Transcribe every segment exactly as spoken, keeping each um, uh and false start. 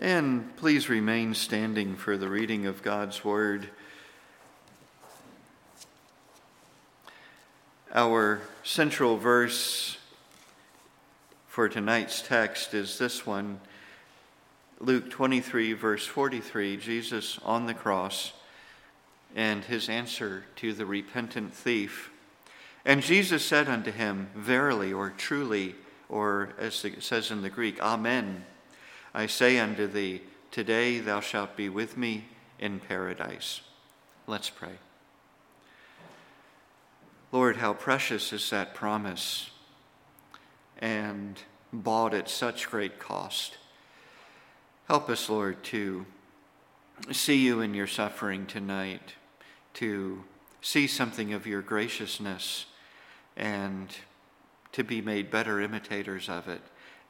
And please remain standing for the reading of God's Word. Our central verse for tonight's text is this one, Luke twenty-three, verse forty-three, Jesus on the cross and his answer to the repentant thief. And Jesus said unto him, verily, or truly, or as it says in the Greek, amen, I say unto thee, today thou shalt be with me in paradise. Let's pray. Lord, how precious is that promise, and bought at such great cost. Help us, Lord, to see you in your suffering tonight, to see something of your graciousness, and to be made better imitators of it.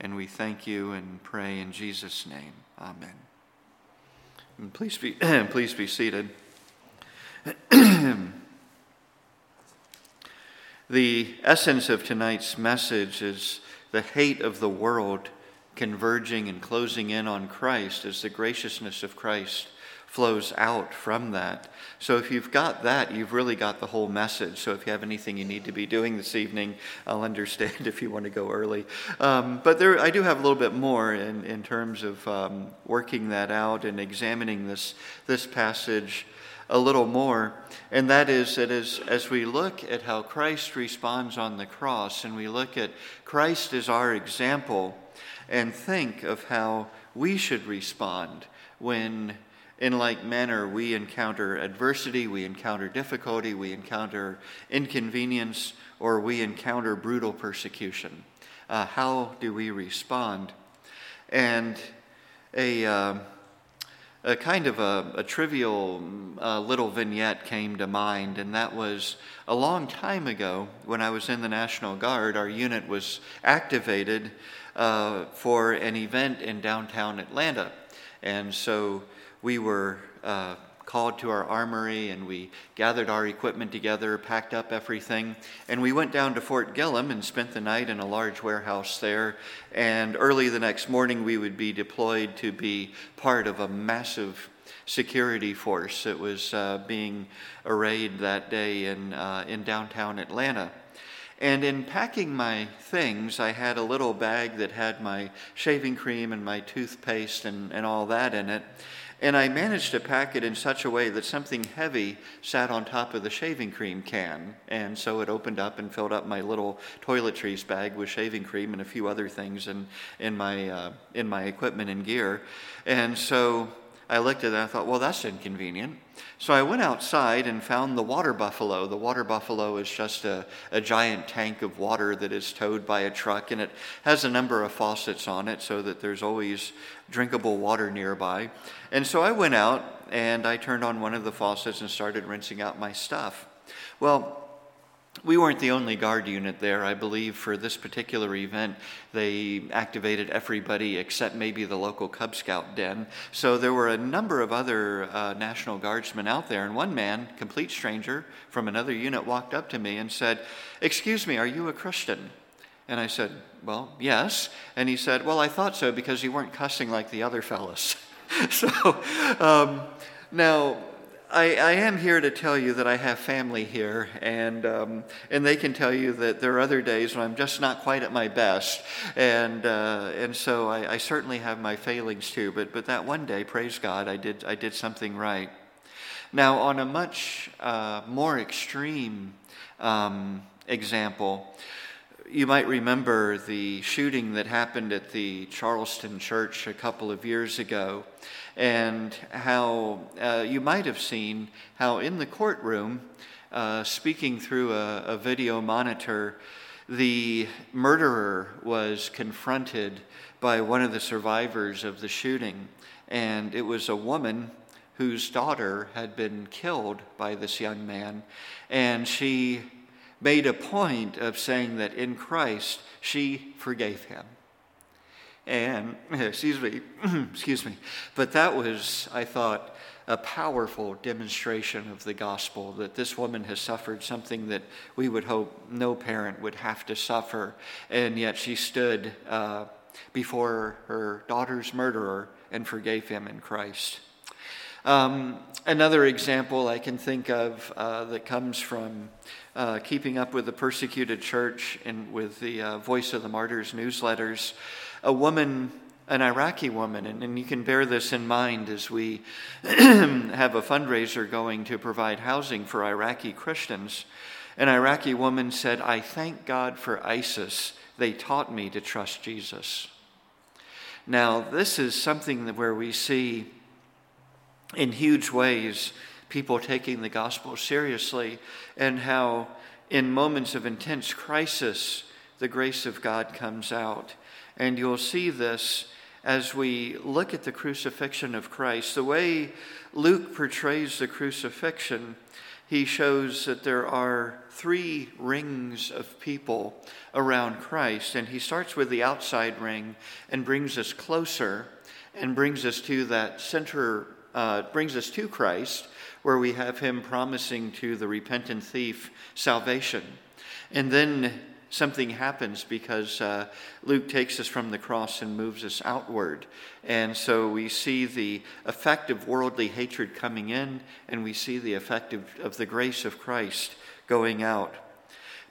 And we thank you and pray in Jesus' name. Amen. And please be, please be seated. The essence of tonight's message is the hate of the world converging and closing in on Christ as the graciousness of Christ flows out from that. So if you've got that, you've really got the whole message. So if you have anything you need to be doing this evening, I'll understand if you want to go early. Um, but there, I do have a little bit more in, in terms of um, working that out and examining this, this passage a little more. And that is that as, as we look at how Christ responds on the cross and we look at Christ as our example and think of how we should respond when in like manner, we encounter adversity, we encounter difficulty, we encounter inconvenience, or we encounter brutal persecution. Uh, how do we respond? And a uh, a kind of a, a trivial uh, little vignette came to mind, and that was a long time ago when I was in the National Guard. Our unit was activated uh, for an event in downtown Atlanta, and so we were uh, called to our armory, and we gathered our equipment together, packed up everything, and we went down to Fort Gillem and spent the night in a large warehouse there. And early the next morning, we would be deployed to be part of a massive security force that was uh, being arrayed that day in uh, in downtown Atlanta. And in packing my things, I had a little bag that had my shaving cream and my toothpaste and, and all that in it. And I managed to pack it in such a way that something heavy sat on top of the shaving cream can. And so it opened up and filled up my little toiletries bag with shaving cream and a few other things in, in my uh, in my equipment and gear. And so I looked at it and I thought, well, that's inconvenient. So I went outside and found the water buffalo. The water buffalo is just a, a giant tank of water that is towed by a truck, and it has a number of faucets on it so that there's always drinkable water nearby. And so I went out and I turned on one of the faucets and started rinsing out my stuff. Well, we weren't the only guard unit there. I believe for this particular event, they activated everybody except maybe the local Cub Scout den. So there were a number of other uh, National Guardsmen out there. And one man, complete stranger from another unit, walked up to me and said, "Excuse me, are you a Christian?" And I said, "Well, yes." And he said, "Well, I thought so because you weren't cussing like the other fellas." so um, now... I, I am here to tell you that I have family here, and um, and they can tell you that there are other days when I'm just not quite at my best, and uh, and so I, I certainly have my failings too. But but that one day, praise God, I did I did something right. Now, on a much uh, more extreme um, example, you might remember the shooting that happened at the Charleston church a couple of years ago. And how uh, you might have seen how in the courtroom, uh, speaking through a, a video monitor, the murderer was confronted by one of the survivors of the shooting. And it was a woman whose daughter had been killed by this young man. And she made a point of saying that in Christ, she forgave him. And, excuse me, excuse me, but that was, I thought, a powerful demonstration of the gospel, that this woman has suffered something that we would hope no parent would have to suffer, and yet she stood uh, before her daughter's murderer and forgave him in Christ. Um, another example I can think of uh, that comes from uh, keeping up with the persecuted church and with the uh, Voice of the Martyrs newsletters, a woman, an Iraqi woman, and, and you can bear this in mind as we have a fundraiser going to provide housing for Iraqi Christians. An Iraqi woman said, "I thank God for ISIS. They taught me to trust Jesus." Now, this is something that where we see in huge ways people taking the gospel seriously, and how in moments of intense crisis, the grace of God comes out. And you'll see this as we look at the crucifixion of Christ. The way Luke portrays the crucifixion, he shows that there are three rings of people around Christ, and he starts with the outside ring and brings us closer and brings us to that center, uh, brings us to Christ, where we have him promising to the repentant thief salvation. And then something happens because uh, Luke takes us from the cross and moves us outward. And so we see the effect of worldly hatred coming in, and we see the effect of, of the grace of Christ going out.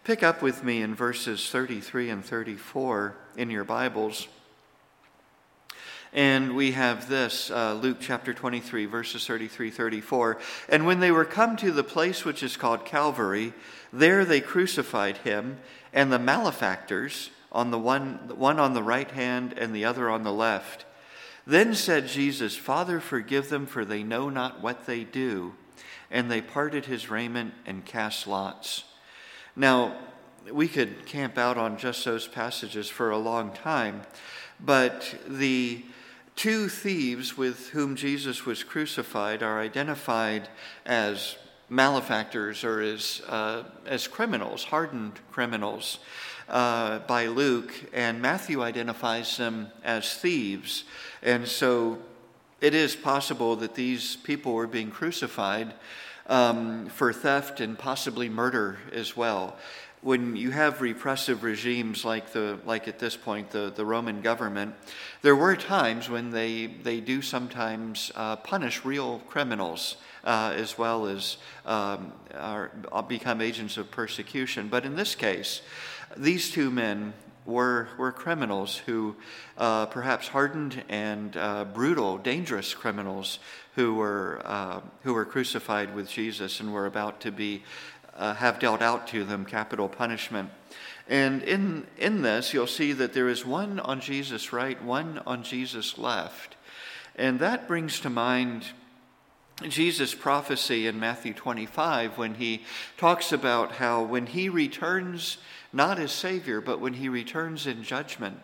Pick up with me in verses thirty-three and thirty-four in your Bibles. And we have this, uh, Luke chapter twenty-three, verses thirty-three, thirty-four. "And when they were come to the place which is called Calvary, there they crucified him and the malefactors, on the one, one on the right hand and the other on the left. Then said Jesus, Father, forgive them, for they know not what they do. And they parted his raiment and cast lots." Now, we could camp out on just those passages for a long time, but the two thieves with whom Jesus was crucified are identified as malefactors, or as uh, as criminals, hardened criminals, uh, by Luke, and Matthew identifies them as thieves. And so it is possible that these people were being crucified um, for theft and possibly murder as well. When you have repressive regimes like the like at this point, the, the Roman government, there were times when they, they do sometimes uh, punish real criminals uh, as well as um, are, become agents of persecution. But in this case, these two men were were criminals who uh, perhaps hardened and uh, brutal, dangerous criminals who were uh, who were crucified with Jesus and were about to be Uh, have dealt out to them capital punishment. And in in this, you'll see that there is one on Jesus' right, one on Jesus' left. And that brings to mind Jesus' prophecy in Matthew twenty-five, when he talks about how when he returns, not as Savior, but when he returns in judgment,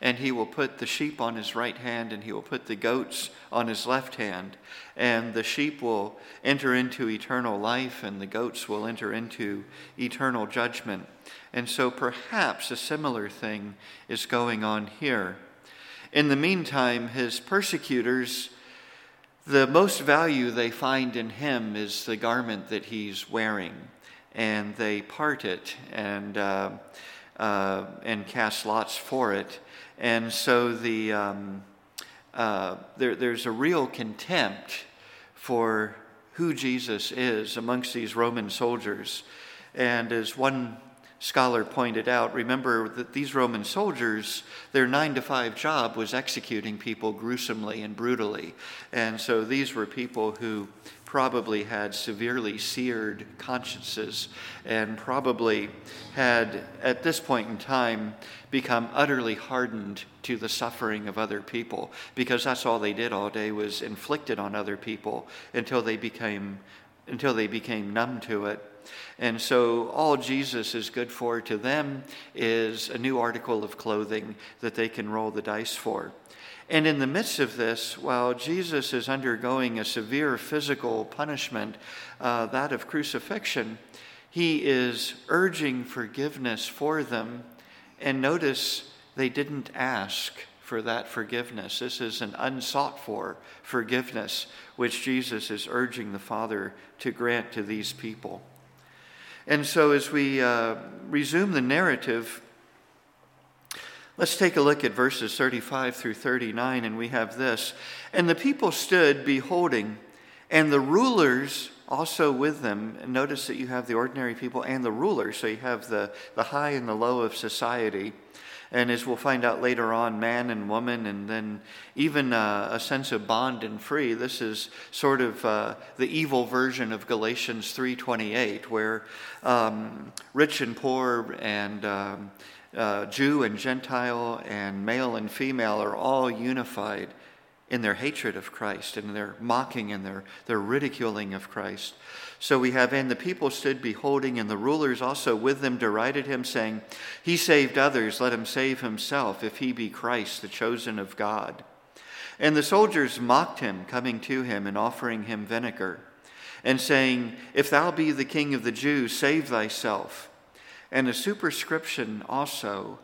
and he will put the sheep on his right hand and he will put the goats on his left hand, and the sheep will enter into eternal life and the goats will enter into eternal judgment. And so perhaps a similar thing is going on here. In the meantime, his persecutors, the most value they find in him is the garment that he's wearing, and they part it and uh, uh, and cast lots for it. And so the um, uh, there, there's a real contempt for who Jesus is amongst these Roman soldiers. And as one scholar pointed out, remember that these Roman soldiers, their nine to five job was executing people gruesomely and brutally. And so these were people who probably had severely seared consciences and probably had, at this point in time, become utterly hardened to the suffering of other people, because that's all they did all day was inflict it on other people until they became until they became numb to it. And so all Jesus is good for to them is a new article of clothing that they can roll the dice for. And in the midst of this, while Jesus is undergoing a severe physical punishment, uh, that of crucifixion, he is urging forgiveness for them. And notice they didn't ask for that forgiveness. This is an unsought for forgiveness, which Jesus is urging the Father to grant to these people. And so as we uh, resume the narrative, Let's take a look at verses thirty-five through thirty-nine, and we have this. And the people stood beholding, and the rulers also with them. And notice that you have the ordinary people and the rulers, so you have the, the high and the low of society. And as we'll find out later on, man and woman, and then even uh, a sense of bond and free. This is sort of uh, the evil version of Galatians three twenty-eight, where um, rich and poor and um, uh, Jew and Gentile and male and female are all unified in their hatred of Christ and their mocking and their, their ridiculing of Christ. So we have, and the people stood beholding, and the rulers also with them derided him, saying, he saved others, let him save himself, if he be Christ, the chosen of God. And the soldiers mocked him, coming to him and offering him vinegar, and saying, if thou be the king of the Jews, save thyself. And a superscription also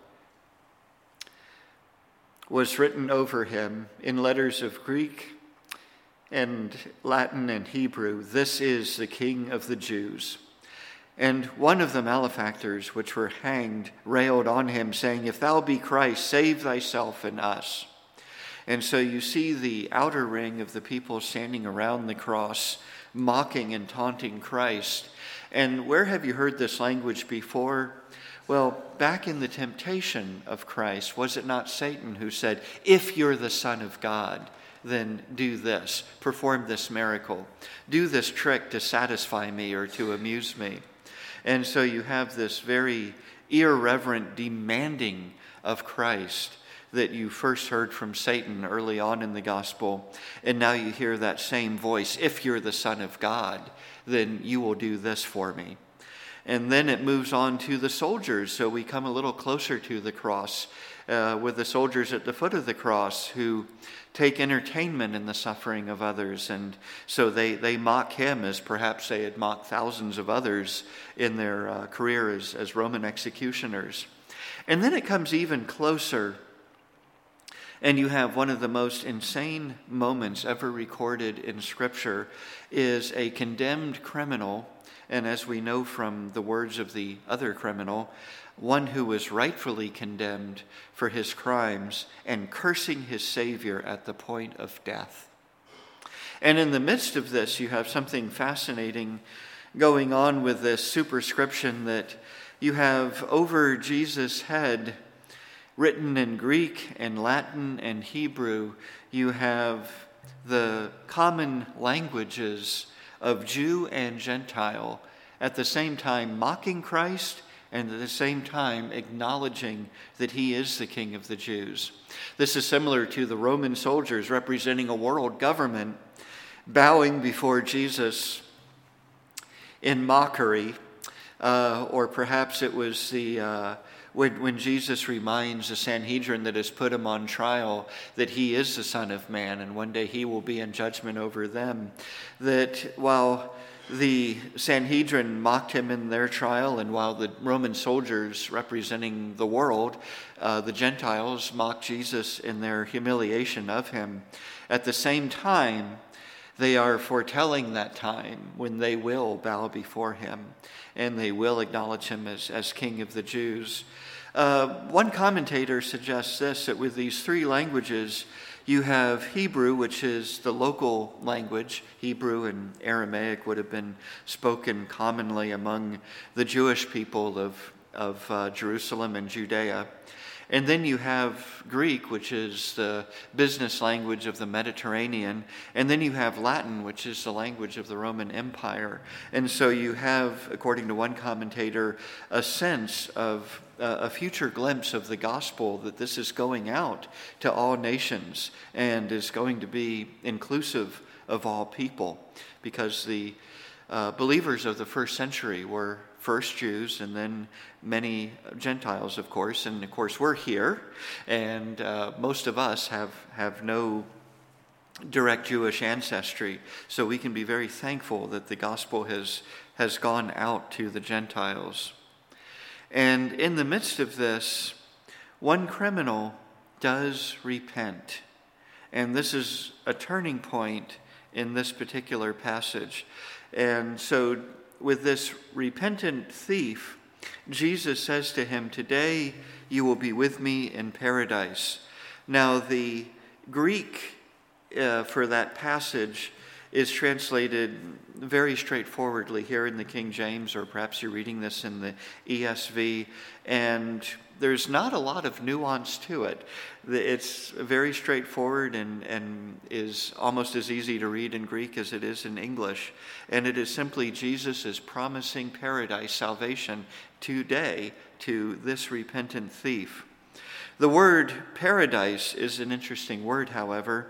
was written over him in letters of Greek and Latin and Hebrew, this is the King of the Jews. And one of the malefactors which were hanged railed on him, saying, if thou be Christ, save thyself and us. And so you see the outer ring of the people standing around the cross, mocking and taunting Christ. And where have you heard this language before? Well, back in the temptation of Christ, was it not Satan who said, if you're the Son of God, then do this, perform this miracle, do this trick to satisfy me or to amuse me? And so you have this very irreverent demanding of Christ that you first heard from Satan early on in the gospel. And now you hear that same voice, if you're the Son of God, then you will do this for me. And then it moves on to the soldiers. So we come a little closer to the cross uh, with the soldiers at the foot of the cross who take entertainment in the suffering of others. And so they, they mock him as perhaps they had mocked thousands of others in their uh, career as, as Roman executioners. And then it comes even closer, and you have one of the most insane moments ever recorded in Scripture is a condemned criminal. And as we know from the words of the other criminal, one who was rightfully condemned for his crimes and cursing his Savior at the point of death. And in the midst of this, you have something fascinating going on with this superscription that you have over Jesus' head, written in Greek and Latin and Hebrew. You have the common languages of Jew and Gentile, at the same time mocking Christ and at the same time acknowledging that he is the King of the Jews. This is similar to the Roman soldiers representing a world government bowing before Jesus in mockery, uh, or perhaps it was the uh, when, when Jesus reminds the Sanhedrin that has put him on trial that he is the Son of Man and one day he will be in judgment over them, that while the Sanhedrin mocked him in their trial and while the Roman soldiers representing the world, uh, the Gentiles mocked Jesus in their humiliation of him, at the same time, they are foretelling that time when they will bow before him and they will acknowledge him as, as King of the Jews. Uh, one commentator suggests this, that with these three languages, you have Hebrew, which is the local language. Hebrew and Aramaic would have been spoken commonly among the Jewish people of, of uh, Jerusalem and Judea. And then you have Greek, which is the business language of the Mediterranean. And then you have Latin, which is the language of the Roman Empire. And so you have, according to one commentator, a sense of uh, a future glimpse of the gospel that this is going out to all nations and is going to be inclusive of all people, because the uh, believers of the first century were first Jews and then many Gentiles, of course. And of course, we're here, and uh, most of us have, have no direct Jewish ancestry. So we can be very thankful that the gospel has, has gone out to the Gentiles. And in the midst of this, one criminal does repent. And this is a turning point in this particular passage. And so with this repentant thief, Jesus says to him, today you will be with me in paradise. Now, the Greek uh, for that passage is translated very straightforwardly here in the King James, or perhaps you're reading this in the E S V, and there's not a lot of nuance to it. It's very straightforward and, and is almost as easy to read in Greek as it is in English. And it is simply Jesus is promising paradise, salvation today to this repentant thief. The word paradise is an interesting word, however.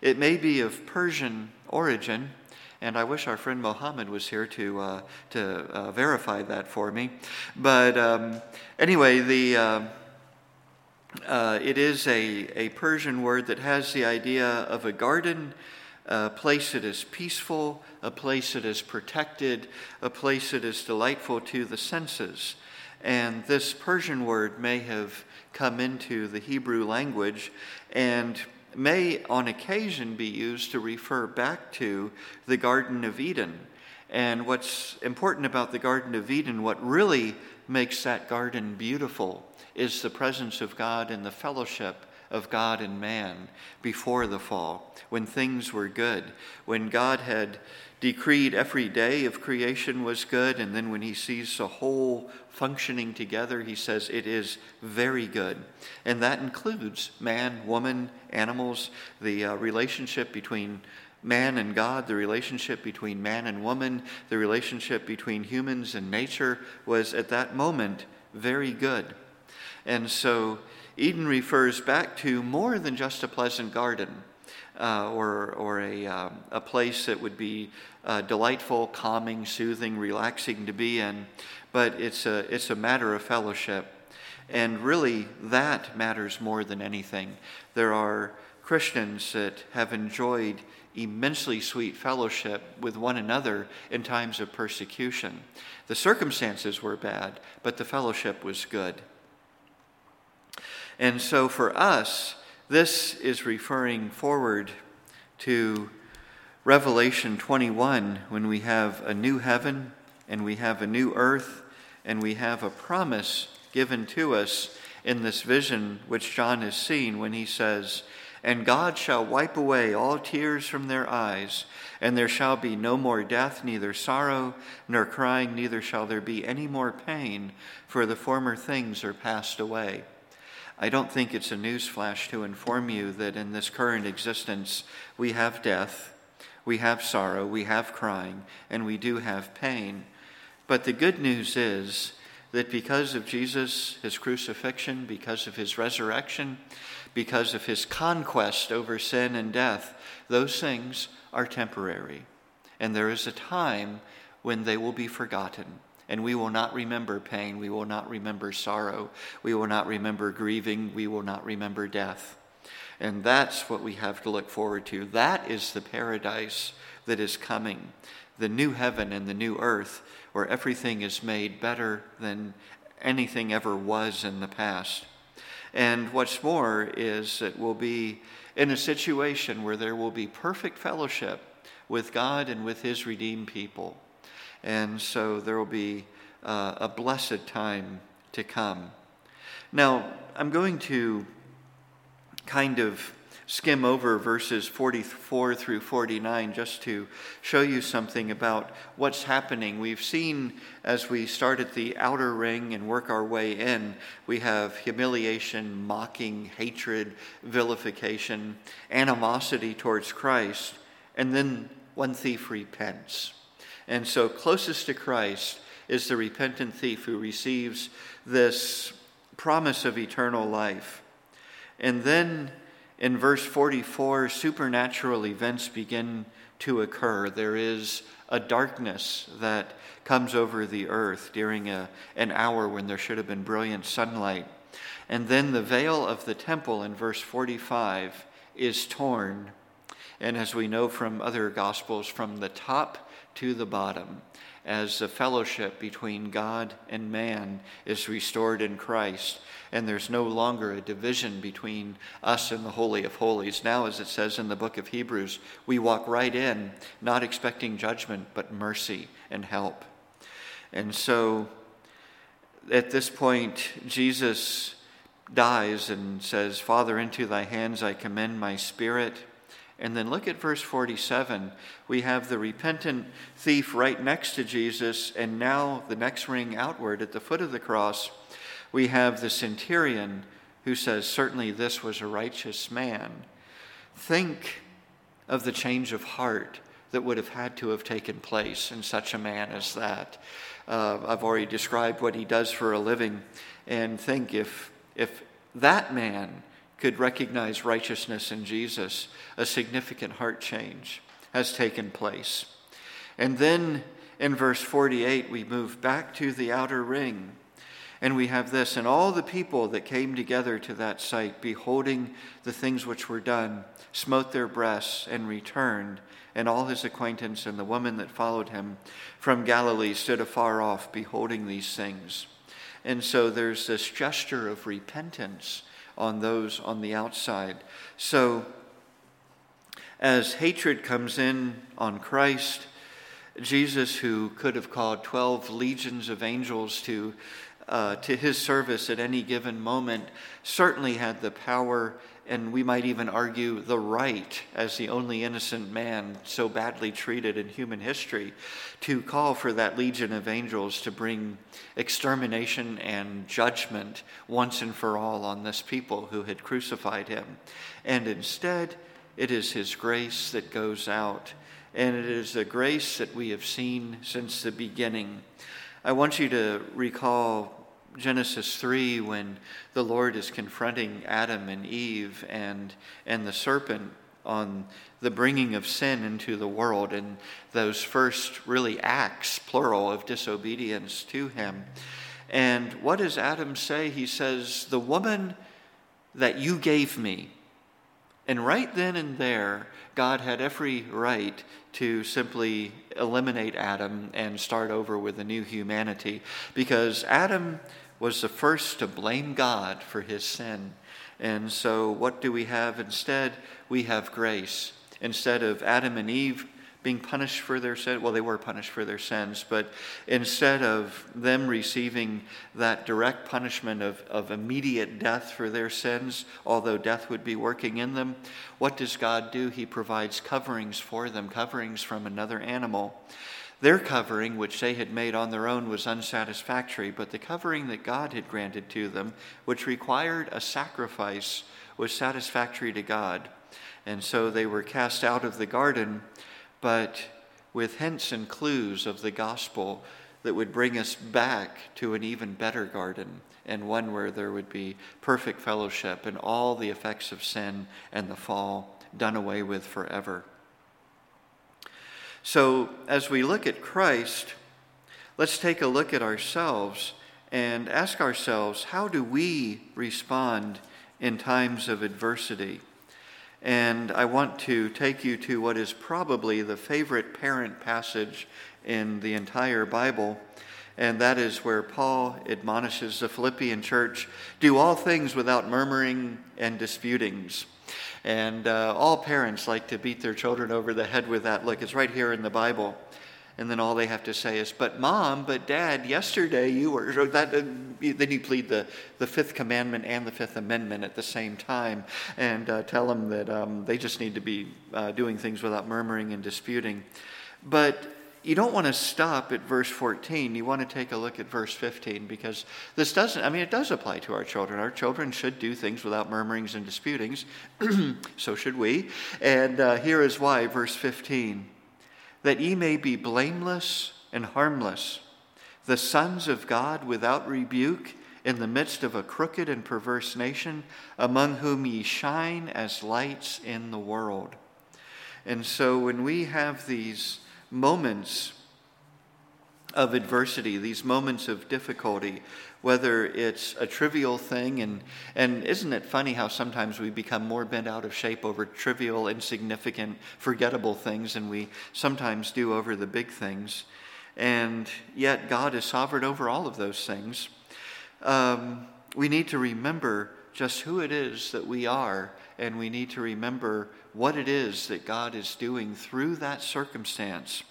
It may be of Persian origin, and I wish our friend Mohammed was here to uh, to uh, verify that for me. But um, anyway, the uh, uh, it is a, a Persian word that has the idea of a garden, a place that is peaceful, a place that is protected, a place that is delightful to the senses. And this Persian word may have come into the Hebrew language and may on occasion be used to refer back to the Garden of Eden. And what's important about the Garden of Eden, what really makes that garden beautiful, is the presence of God and the fellowship of God and man before the fall, when things were good, when God had decreed every day of creation was good, and then when he sees the whole functioning together, he says it is very good. And that includes man, woman, animals, the uh, relationship between man and God, the relationship between man and woman, the relationship between humans and nature was at that moment very good. And so Eden refers back to more than just a pleasant garden uh, or or a uh, a place that would be uh, delightful, calming, soothing, relaxing to be in, but it's a it's a matter of fellowship, and really that matters more than anything. There are Christians that have enjoyed immensely sweet fellowship with one another in times of persecution. The circumstances were bad, but the fellowship was good. And so for us, this is referring forward to Revelation twenty-one, when we have a new heaven and we have a new earth and we have a promise given to us in this vision which John has seen when he says, "And God shall wipe away all tears from their eyes, and there shall be no more death, neither sorrow, nor crying, neither shall there be any more pain, for the former things are passed away." I don't think it's a newsflash to inform you that in this current existence, we have death, we have sorrow, we have crying, and we do have pain. But the good news is that because of Jesus, his crucifixion, because of his resurrection, because of his conquest over sin and death, those things are temporary. And there is a time when they will be forgotten. And we will not remember pain, we will not remember sorrow, we will not remember grieving, we will not remember death. And that's what we have to look forward to. That is the paradise that is coming, the new heaven and the new earth, where everything is made better than anything ever was in the past. And what's more is that we'll be in a situation where there will be perfect fellowship with God and with his redeemed people. And so there will be uh, a blessed time to come. Now, I'm going to kind of skim over verses forty-four through forty-nine just to show you something about what's happening. We've seen as we start at the outer ring and work our way in, we have humiliation, mocking, hatred, vilification, animosity towards Christ, and then one thief repents. And so closest to Christ is the repentant thief who receives this promise of eternal life. And then in verse forty-four, supernatural events begin to occur. There is a darkness that comes over the earth during a, an hour when there should have been brilliant sunlight. And then the veil of the temple in verse forty-five is torn. And as we know from other gospels, from the top to the bottom, as the fellowship between God and man is restored in Christ, and there's no longer a division between us and the Holy of Holies. Now, as it says in the book of Hebrews, we walk right in, not expecting judgment, but mercy and help. And so, at this point, Jesus dies and says, Father, into thy hands I commend my spirit. And then look at verse forty-seven. We have the repentant thief right next to Jesus, and now the next ring outward at the foot of the cross, we have the centurion who says, certainly this was a righteous man. Think of the change of heart that would have had to have taken place in such a man as that. Uh, I've already described what he does for a living, and think if if that man could recognize righteousness in Jesus, a significant heart change has taken place. And then in verse forty-eight, we move back to the outer ring, and we have this, and all the people that came together to that sight, beholding the things which were done, smote their breasts and returned, and all his acquaintance and the woman that followed him from Galilee stood afar off, beholding these things. And so there's this gesture of repentance on those on the outside. So as hatred comes in on Christ, Jesus, who could have called twelve legions of angels to uh, to his service at any given moment, certainly had the power, and we might even argue the right, as the only innocent man so badly treated in human history, to call for that legion of angels to bring extermination and judgment once and for all on this people who had crucified him. And instead, it is his grace that goes out, and it is the grace that we have seen since the beginning. I want you to recall Genesis three, when the Lord is confronting Adam and Eve and and the serpent on the bringing of sin into the world, and those first really acts, plural, of disobedience to him. And what does Adam say? He says, the woman that you gave me. And right then and there, God had every right to simply eliminate Adam and start over with a new humanity, because Adam was the first to blame God for his sin. And so what do we have instead? We have grace. Instead of Adam and Eve being punished for their sin, well, they were punished for their sins, but instead of them receiving that direct punishment of, of immediate death for their sins, although death would be working in them, what does God do? He provides coverings for them, coverings from another animal. Their covering, which they had made on their own, was unsatisfactory, but the covering that God had granted to them, which required a sacrifice, was satisfactory to God. And so they were cast out of the garden, but with hints and clues of the gospel that would bring us back to an even better garden, and one where there would be perfect fellowship and all the effects of sin and the fall done away with forever. So as we look at Christ, let's take a look at ourselves and ask ourselves, how do we respond in times of adversity? And I want to take you to what is probably the favorite parent passage in the entire Bible, and that is where Paul admonishes the Philippian church, do all things without murmuring and disputings. And uh, all parents like to beat their children over the head with that. Look, it's right here in the Bible. And then all they have to say is, but Mom, but Dad, yesterday you were, that, uh, then you plead the, the Fifth Commandment and the Fifth Amendment at the same time, and uh, tell them that um, they just need to be uh, doing things without murmuring and disputing. But you don't want to stop at verse fourteen. You want to take a look at verse fifteen, because this doesn't, I mean, it does apply to our children. Our children should do things without murmurings and disputings. So should we. And uh, here is why, verse fifteen. That ye may be blameless and harmless, the sons of God without rebuke, in the midst of a crooked and perverse nation, among whom ye shine as lights in the world. And so when we have these moments of adversity, these moments of difficulty, whether it's a trivial thing, and and isn't it funny how sometimes we become more bent out of shape over trivial, insignificant, forgettable things than we sometimes do over the big things, and yet God is sovereign over all of those things. Um, we need to remember just who it is that we are, and we need to remember what it is that God is doing through that circumstance,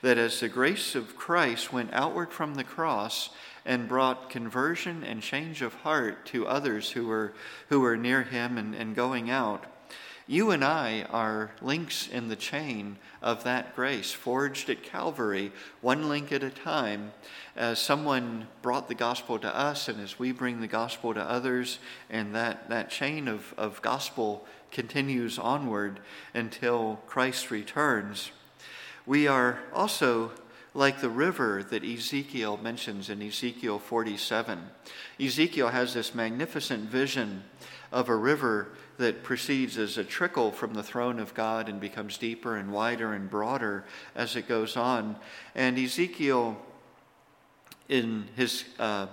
that as the grace of Christ went outward from the cross, and brought conversion and change of heart to others who were who were near him and, and going out. You and I are links in the chain of that grace, forged at Calvary, one link at a time, as someone brought the gospel to us and as we bring the gospel to others, and that, that chain of, of gospel continues onward until Christ returns. We are also like the river that Ezekiel mentions in Ezekiel forty-seven. Ezekiel has this magnificent vision of a river that proceeds as a trickle from the throne of God and becomes deeper and wider and broader as it goes on. And Ezekiel, in his uh,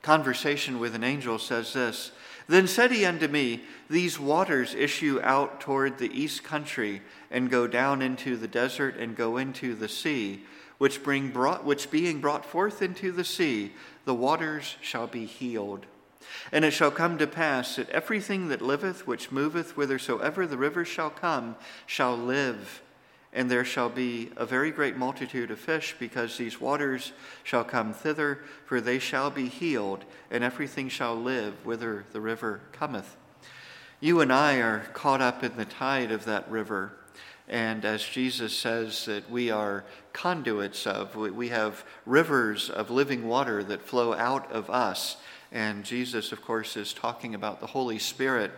conversation with an angel, says this: "Then said he unto me, These waters issue out toward the east country, and go down into the desert, and go into the sea, which bring brought, which being brought forth into the sea, the waters shall be healed. And it shall come to pass that everything that liveth, which moveth, whithersoever the river shall come, shall live. And there shall be a very great multitude of fish, because these waters shall come thither, for they shall be healed, and everything shall live whither the river cometh." You and I are caught up in the tide of that river. And as Jesus says that we are conduits of, we have rivers of living water that flow out of us. And Jesus, of course, is talking about the Holy Spirit,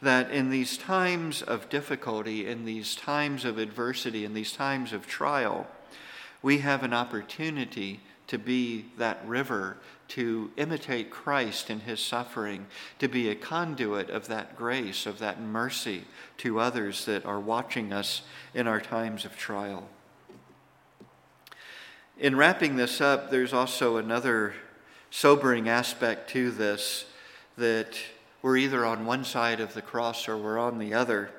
that in these times of difficulty, in these times of adversity, in these times of trial, we have an opportunity to be that river, to imitate Christ in his suffering, to be a conduit of that grace, of that mercy to others that are watching us in our times of trial. In wrapping this up, there's also another sobering aspect to this, that we're either on one side of the cross or we're on the other.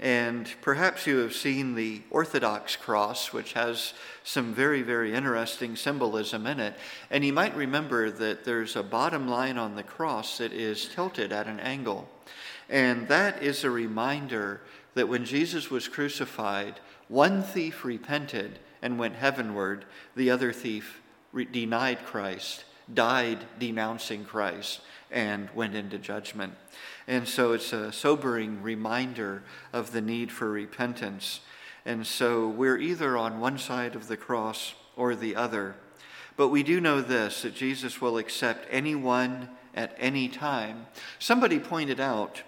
And perhaps you have seen the Orthodox cross, which has some very, very interesting symbolism in it. And you might remember that there's a bottom line on the cross that is tilted at an angle. And that is a reminder that when Jesus was crucified, one thief repented and went heavenward, the other thief re- denied Christ, died denouncing Christ, and went into judgment. And so it's a sobering reminder of the need for repentance. And so we're either on one side of the cross or the other. But we do know this, that Jesus will accept anyone at any time. Somebody pointed out,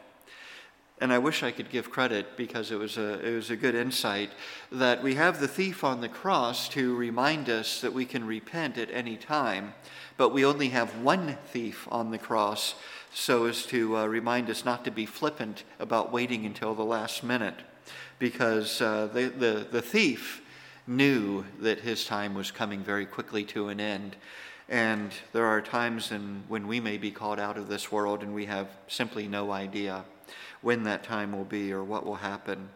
and I wish I could give credit because it was a it was a good insight, that we have the thief on the cross to remind us that we can repent at any time, but we only have one thief on the cross so as to uh, remind us not to be flippant about waiting until the last minute, because uh, the, the, the thief knew that his time was coming very quickly to an end. And there are times in, when we may be called out of this world and we have simply no idea when that time will be or what will happen.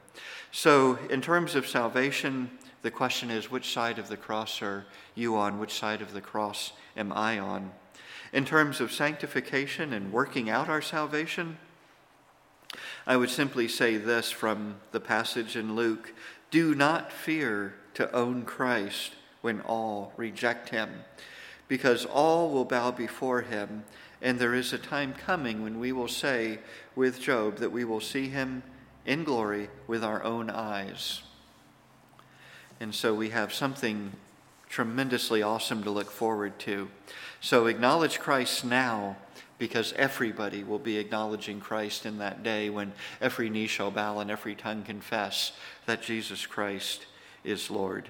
So in terms of salvation, the question is, which side of the cross are you on? Which side of the cross am I on? In terms of sanctification and working out our salvation, I would simply say this from the passage in Luke: do not fear to own Christ when all reject him, because all will bow before him. And there is a time coming when we will say with Job that we will see him in glory with our own eyes. And so we have something tremendously awesome to look forward to. So acknowledge Christ now, because everybody will be acknowledging Christ in that day when every knee shall bow and every tongue confess that Jesus Christ is Lord.